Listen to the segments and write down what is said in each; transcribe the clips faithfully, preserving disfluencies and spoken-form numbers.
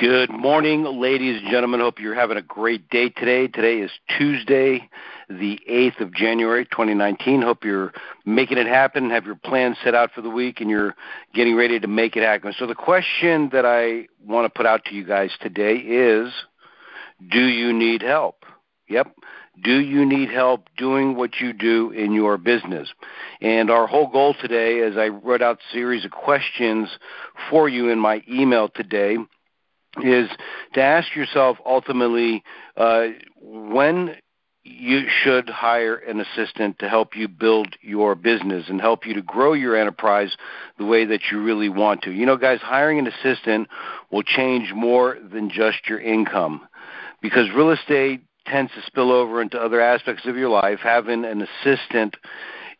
Good morning, ladies and gentlemen. Hope you're having a great day today. Today is Tuesday, the eighth of January, twenty nineteen. Hope you're making it happen, have your plans set out for the week, and you're getting ready to make it happen. So the question that I want to put out to you guys today is, do you need help? Yep. Do you need help doing what you do in your business? And our whole goal today is I wrote out a series of questions for you in my email today, is to ask yourself ultimately uh, when you should hire an assistant to help you build your business and help you to grow your enterprise the way that you really want to. You know, guys, hiring an assistant will change more than just your income, because real estate tends to spill over into other aspects of your life. Having an assistant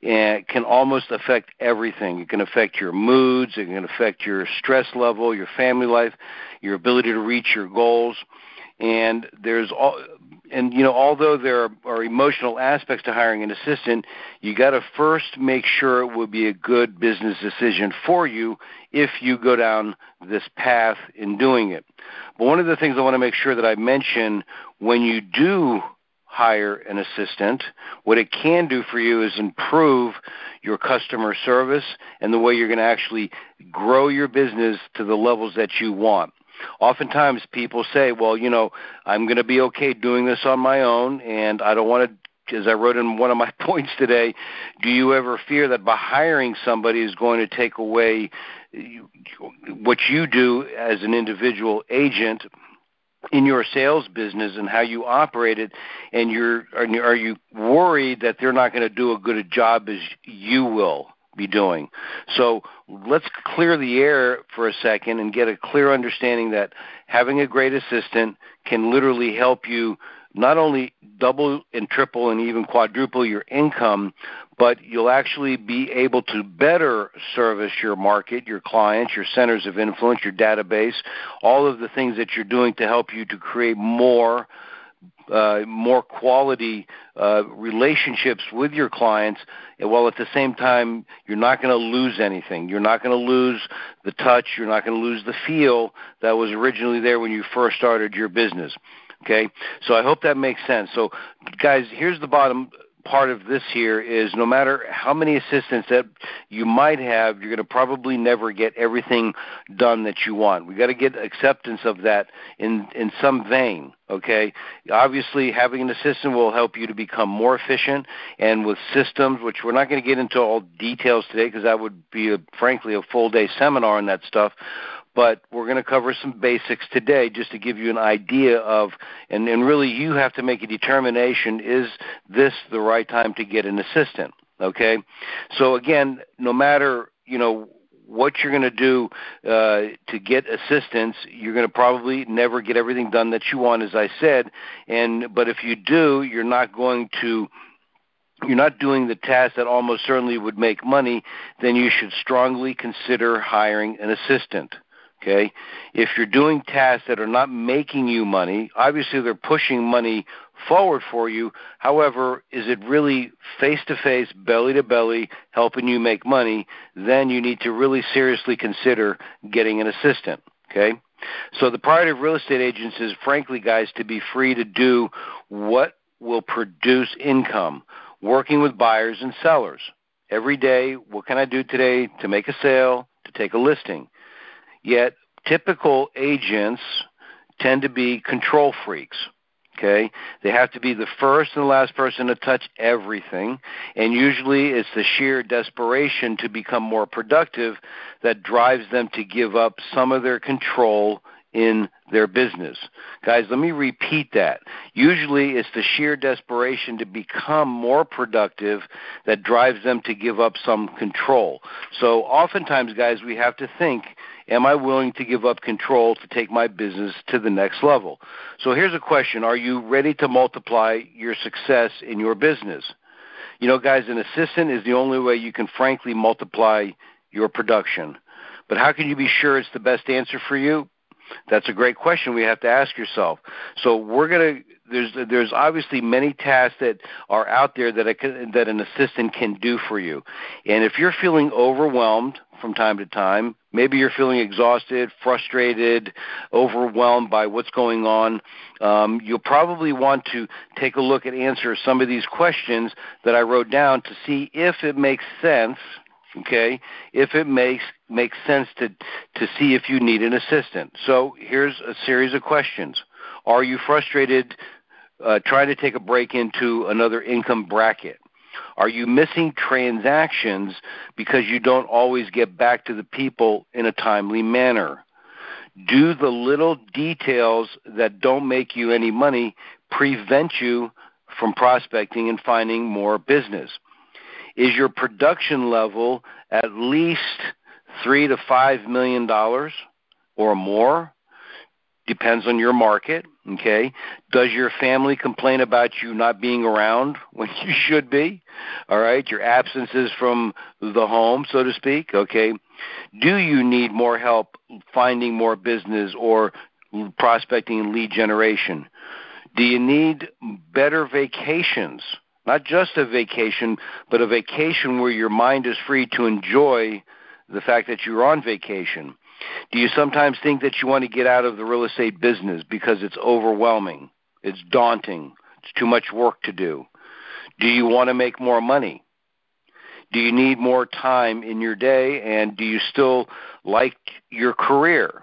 and can almost affect everything. It can affect your moods, it can affect your stress level, your family life, your ability to reach your goals. And there's all, and you know, although there are, are emotional aspects to hiring an assistant, you got to first make sure it would be a good business decision for you if you go down this path in doing it. But one of the things I want to make sure that I mention, when you do hire an assistant, what it can do for you is improve your customer service and the way you're going to actually grow your business to the levels that you want. Oftentimes people say, well, you know, I'm going to be okay doing this on my own, and I don't want to, as I wrote in one of my points today, do you ever fear that by hiring somebody is going to take away what you do as an individual agent in your sales business and how you operate it, and you're are you worried that they're not going to do a good job as you will be doing? So let's clear the air for a second and get a clear understanding that having a great assistant can literally help you not only double and triple and even quadruple your income, but you'll actually be able to better service your market, your clients, your centers of influence, your database, all of the things that you're doing to help you to create more uh, more quality uh, relationships with your clients, while at the same time you're not going to lose anything. You're not going to lose the touch. You're not going to lose the feel that was originally there when you first started your business. Okay, so I hope that makes sense. So, guys, here's the bottom part of this here is, no matter how many assistants that you might have, you're going to probably never get everything done that you want. We've got to get acceptance of that in, in some vein, okay? Obviously, having an assistant will help you to become more efficient, and with systems, which we're not going to get into all details today because that would be, a, frankly, a full-day seminar on that stuff. But we're going to cover some basics today just to give you an idea of, and, and really you have to make a determination, is this the right time to get an assistant, okay? So, again, no matter, you know, what you're going to do uh, to get assistance, you're going to probably never get everything done that you want, as I said. And but if you do, you're not going to, you're not doing the task that almost certainly would make money, then you should strongly consider hiring an assistant. Okay, if you're doing tasks that are not making you money, obviously they're pushing money forward for you. However, is it really face-to-face, belly-to-belly, helping you make money? Then you need to really seriously consider getting an assistant, okay? So the priority of real estate agents is, frankly, guys, to be free to do what will produce income, working with buyers and sellers. Every day, what can I do today to make a sale, to take a listing? Yet typical agents tend to be control freaks, okay? They have to be the first and the last person to touch everything, and usually it's the sheer desperation to become more productive that drives them to give up some of their control in their business. Guys, let me repeat that. Usually it's the sheer desperation to become more productive that drives them to give up some control. So oftentimes, guys, we have to think, am I willing to give up control to take my business to the next level? So here's a question. Are you ready to multiply your success in your business? You know, guys, an assistant is the only way you can frankly multiply your production. But how can you be sure it's the best answer for you? That's a great question we have to ask yourself. So we're going to, there's there's obviously many tasks that are out there that, it can, that an assistant can do for you. And if you're feeling overwhelmed from time to time, Maybe you're feeling exhausted, frustrated, overwhelmed by what's going on. Um, you'll probably want to take a look and answer some of these questions that I wrote down to see if it makes sense, okay, if it makes makes sense to, to see if you need an assistant. So here's a series of questions. Are you frustrated uh, trying to take a break into another income bracket? Are you missing transactions because you don't always get back to the people in a timely manner? Do the little details that don't make you any money prevent you from prospecting and finding more business? Is your production level at least three to five million dollars or more? Depends on your market, okay? Does your family complain about you not being around when you should be? All right, your absences from the home, so to speak, okay? Do you need more help finding more business or prospecting and lead generation? Do you need better vacations? Not just a vacation, but a vacation where your mind is free to enjoy the fact that you're on vacation. Do you sometimes think that you want to get out of the real estate business because it's overwhelming, it's daunting, it's too much work to do? Do you want to make more money? Do you need more time in your day, and do you still like your career?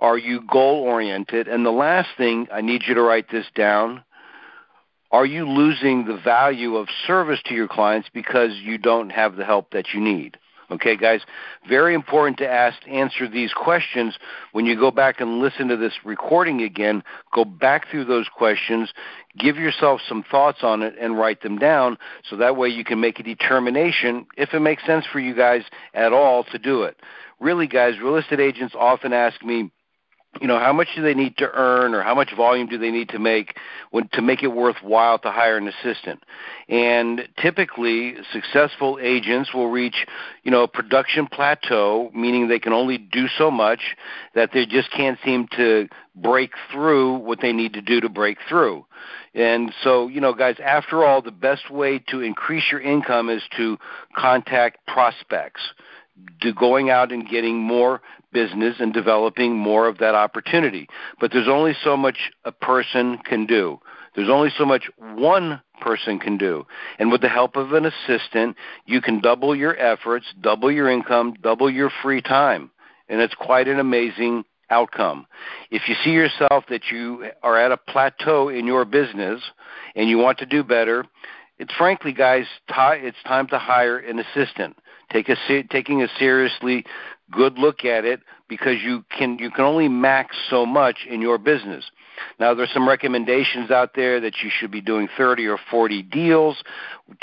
Are you goal-oriented? And the last thing, I need you to write this down, are you losing the value of service to your clients because you don't have the help that you need? Okay, guys, very important to ask, answer these questions. When you go back and listen to this recording again, go back through those questions, give yourself some thoughts on it, and write them down so that way you can make a determination if it makes sense for you guys at all to do it. Really, guys, real estate agents often ask me, you know, how much do they need to earn or how much volume do they need to make when, to make it worthwhile to hire an assistant? And typically, successful agents will reach, you know, a production plateau, meaning they can only do so much that they just can't seem to break through what they need to do to break through. And so, you know, guys, after all, the best way to increase your income is to contact prospects, to going out and getting more business and developing more of that opportunity. But there's only so much a person can do. There's only so much one person can do. And with the help of an assistant, you can double your efforts, double your income, double your free time. And it's quite an amazing outcome. If you see yourself that you are at a plateau in your business and you want to do better, it's frankly, guys, it's time to hire an assistant. Take a taking a seriously good look at it, because you can you can only max so much in your business. Now, there's some recommendations out there that you should be doing thirty or forty deals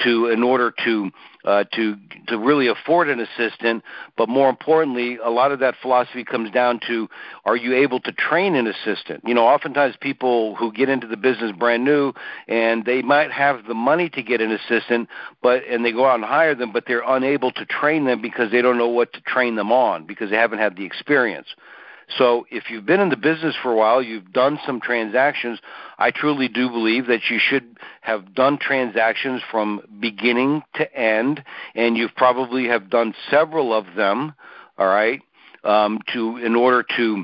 to in order to uh, to to really afford an assistant. But more importantly, a lot of that philosophy comes down to, are you able to train an assistant? You know, oftentimes people who get into the business brand new, and they might have the money to get an assistant, but and they go out and hire them, but they're unable to train them because they don't know what to train them on because they haven't had the experience. So if you've been in the business for a while, you've done some transactions, I truly do believe that you should have done transactions from beginning to end, and you've probably have done several of them, all right, um, to in order to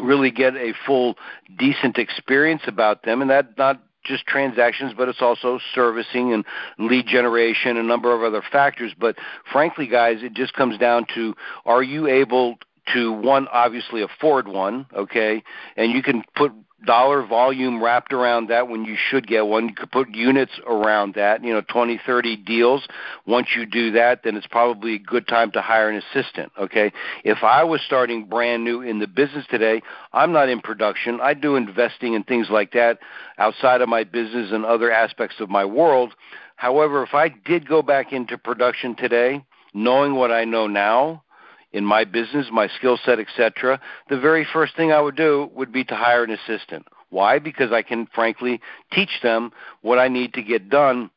really get a full, decent experience about them, and that not just transactions, but it's also servicing and lead generation and a number of other factors. But frankly, guys, it just comes down to, are you able to, one, obviously afford one, okay, and you can put dollar volume wrapped around that when you should get one. You could put units around that, you know, twenty, thirty deals. Once you do that, then it's probably a good time to hire an assistant, okay? If I was starting brand new in the business today, I'm not in production. I do investing and things like that outside of my business and other aspects of my world. However, if I did go back into production today, knowing what I know now, in my business, my skill set, et cetera, the very first thing I would do would be to hire an assistant. Why? Because I can, frankly, teach them what I need to get done,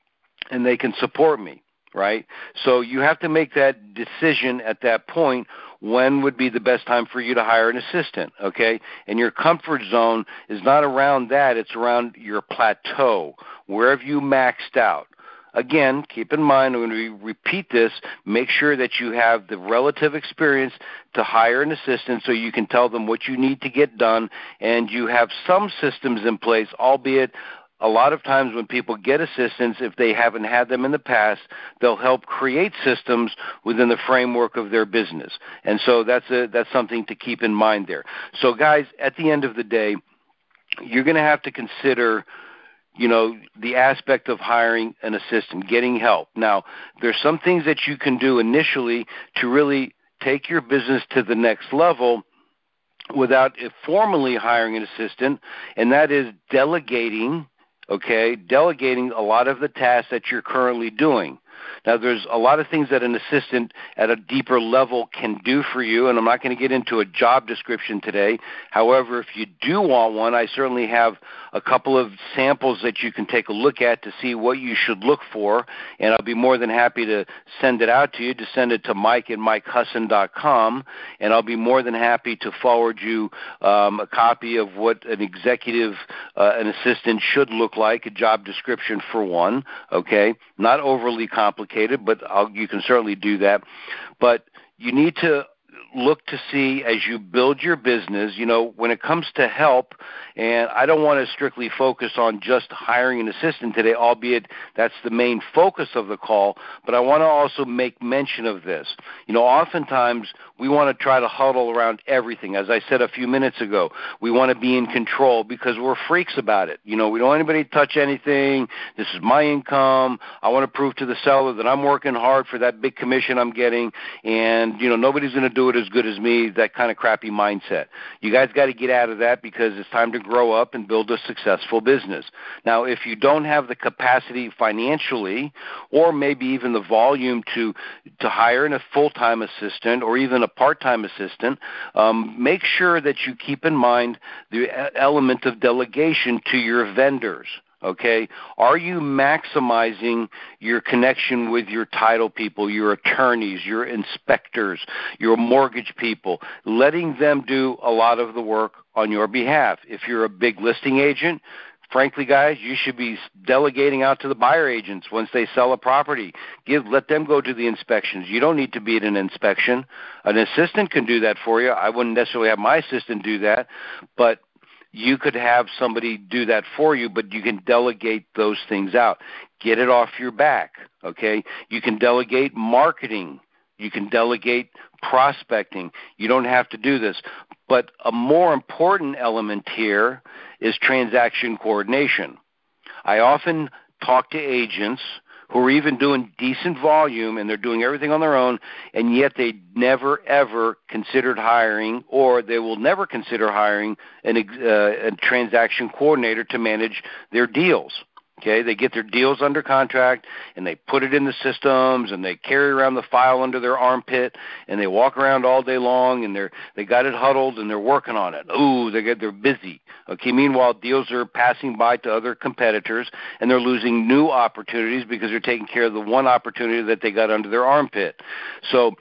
and they can support me, right? So you have to make that decision at that point, when would be the best time for you to hire an assistant, okay? And your comfort zone is not around that. It's around your plateau. Where have you maxed out? Again, keep in mind when we repeat this, make sure that you have the relative experience to hire an assistant so you can tell them what you need to get done, and you have some systems in place, albeit a lot of times when people get assistants, if they haven't had them in the past, they'll help create systems within the framework of their business. And so that's a, that's something to keep in mind there. So guys, at the end of the day, you're going to have to consider, you know, the aspect of hiring an assistant, getting help. Now, there's some things that you can do initially to really take your business to the next level without formally hiring an assistant, and that is delegating. Okay, delegating a lot of the tasks that you're currently doing. Now, there's a lot of things that an assistant at a deeper level can do for you, and I'm not going to get into a job description today. However, if you do want one, I certainly have a couple of samples that you can take a look at to see what you should look for, and I'll be more than happy to send it out to you. To send it to Mike at Mike Husson dot com, and I'll be more than happy to forward you um, a copy of what an executive, uh, an assistant should look like, a job description for one, okay? Not overly complicated. complicated, but I'll, you can certainly do that. But you need to look to see as you build your business, you know, when it comes to help, and I don't want to strictly focus on just hiring an assistant today, albeit that's the main focus of the call, but I want to also make mention of this. You know, oftentimes we want to try to huddle around everything. As I said a few minutes ago, we want to be in control because we're freaks about it. You know, we don't want anybody to touch anything. This is my income. I want to prove to the seller that I'm working hard for that big commission I'm getting, and, you know, nobody's going to do it as good as me, that kind of crappy mindset. You guys got to get out of that because it's time to grow up and build a successful business. Now, if you don't have the capacity financially or maybe even the volume to to hire a full-time assistant or even a part-time assistant, um, make sure that you keep in mind the element of delegation to your vendors. Okay, are you maximizing your connection with your title people, your attorneys, your inspectors, your mortgage people, letting them do a lot of the work on your behalf? If you're a big listing agent, frankly, guys, you should be delegating out to the buyer agents once they sell a property. Give, let them go to the inspections. You don't need to be at an inspection. An assistant can do that for you. I wouldn't necessarily have my assistant do that, but you could have somebody do that for you, but you can delegate those things out. Get it off your back, okay? You can delegate marketing. You can delegate prospecting. You don't have to do this. But a more important element here is transaction coordination. I often talk to agents who are even doing decent volume, and they're doing everything on their own, and yet they never, ever considered hiring, or they will never consider hiring an, uh, a transaction coordinator to manage their deals. Okay, they get their deals under contract, and they put it in the systems, and they carry around the file under their armpit, and they walk around all day long, and they're they got it huddled, and they're working on it. Ooh, they get, they're busy. Okay, meanwhile, deals are passing by to other competitors, and they're losing new opportunities because they're taking care of the one opportunity that they got under their armpit. So,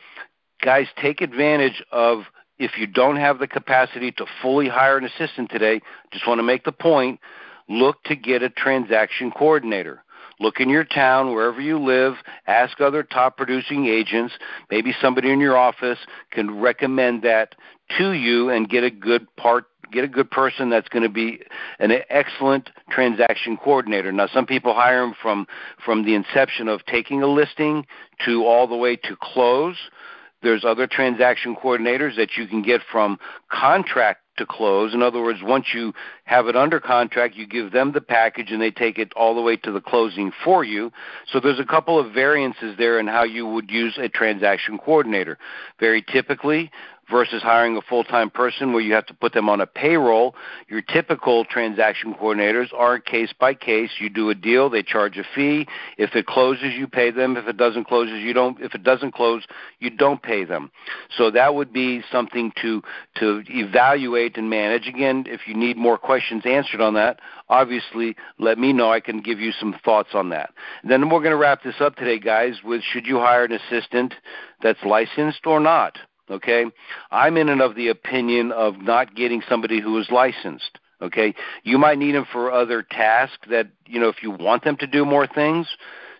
guys, take advantage of, if you don't have the capacity to fully hire an assistant today, just want to make the point, look to get a transaction coordinator. Look in your town, wherever you live, ask other top-producing agents. Maybe somebody in your office can recommend that to you and get a good part, get a good person that's going to be an excellent transaction coordinator. Now, some people hire them from, from the inception of taking a listing to all the way to close. There's other transaction coordinators that you can get from contract to close. In other words, once you have it under contract, you give them the package and they take it all the way to the closing for you. So there's a couple of variances there in how you would use a transaction coordinator. Very typically, versus hiring a full-time person where you have to put them on a payroll, your typical transaction coordinators are case by case. You do a deal, they charge a fee. If it closes, you pay them. If it doesn't close, you don't. If it doesn't close, you don't pay them. So that would be something to to evaluate and manage. Again, if you need more questions answered on that, obviously let me know. I can give you some thoughts on that. And then we're going to wrap this up today, guys, with should you hire an assistant that's licensed or not? Okay, I'm in and of the opinion of not getting somebody who is licensed. Okay, you might need them for other tasks that, you know, if you want them to do more things.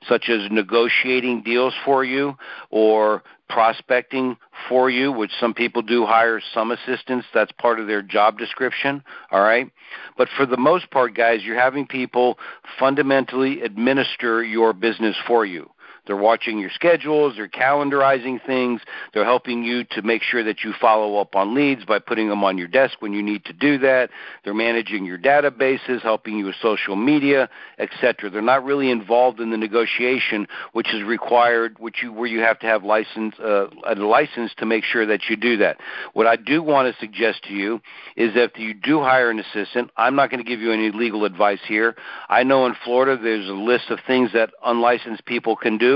such as negotiating deals for you or prospecting for you, which some people do hire some assistants. That's part of their job description, all right? But for the most part, guys, you're having people fundamentally administer your business for you. They're watching your schedules, they're calendarizing things, they're helping you to make sure that you follow up on leads by putting them on your desk when you need to do that. They're managing your databases, helping you with social media, et cetera. They're not really involved in the negotiation, which is required, which you, where you have to have license, uh, a license to make sure that you do that. What I do want to suggest to you is that if you do hire an assistant, I'm not going to give you any legal advice here. I know in Florida there's a list of things that unlicensed people can do,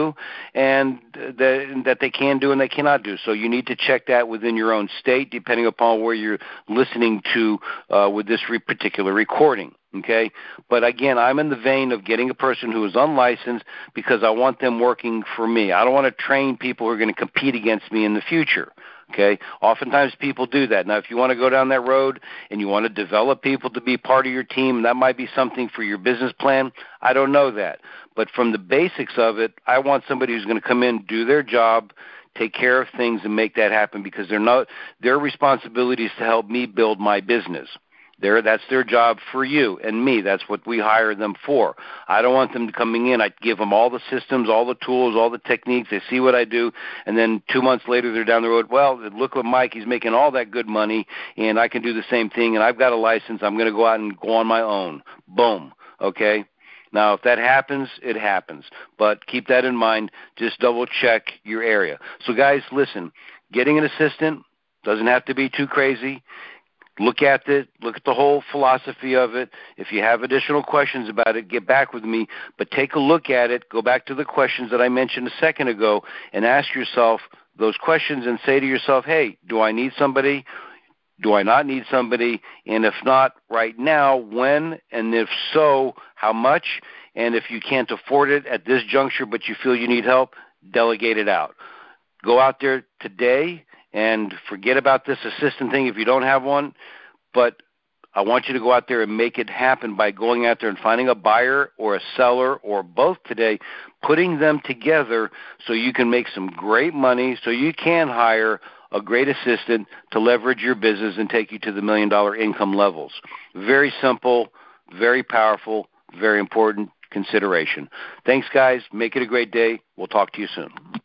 and the, that they can do and they cannot do. So you need to check that within your own state, depending upon where you're listening to uh, with this re- particular recording. Okay, but again, I'm in the vein of getting a person who is unlicensed because I want them working for me. I don't want to train people who are going to compete against me in the future. Okay, oftentimes people do that. Now, if you want to go down that road and you want to develop people to be part of your team, that might be something for your business plan. I don't know that. But from the basics of it, I want somebody who's going to come in, do their job, take care of things, and make that happen, because they're not, their responsibility is to help me build my business. There, that's their job for you and me. That's what we hire them for. I don't want them coming in. I give them all the systems, all the tools, all the techniques. They see what I do, and then two months later they're down the road. Well, look at Mike. He's making all that good money, and I can do the same thing, and I've got a license. I'm going to go out and go on my own. Boom. Okay? Now, if that happens, it happens. But keep that in mind. Just double-check your area. So, guys, listen, getting an assistant doesn't have to be too crazy. Look at it. Look at the whole philosophy of it. If you have additional questions about it, get back with me. But take a look at it. Go back to the questions that I mentioned a second ago and ask yourself those questions and say to yourself, hey, do I need somebody? Do I not need somebody? And if not right now, when? And if so, how much? And if you can't afford it at this juncture but you feel you need help, delegate it out. Go out there today and forget about this assistant thing if you don't have one, but I want you to go out there and make it happen by going out there and finding a buyer or a seller or both today, putting them together so you can make some great money, so you can hire a great assistant to leverage your business and take you to the million-dollar income levels. Very simple, very powerful, very important consideration. Thanks, guys. Make it a great day. We'll talk to you soon.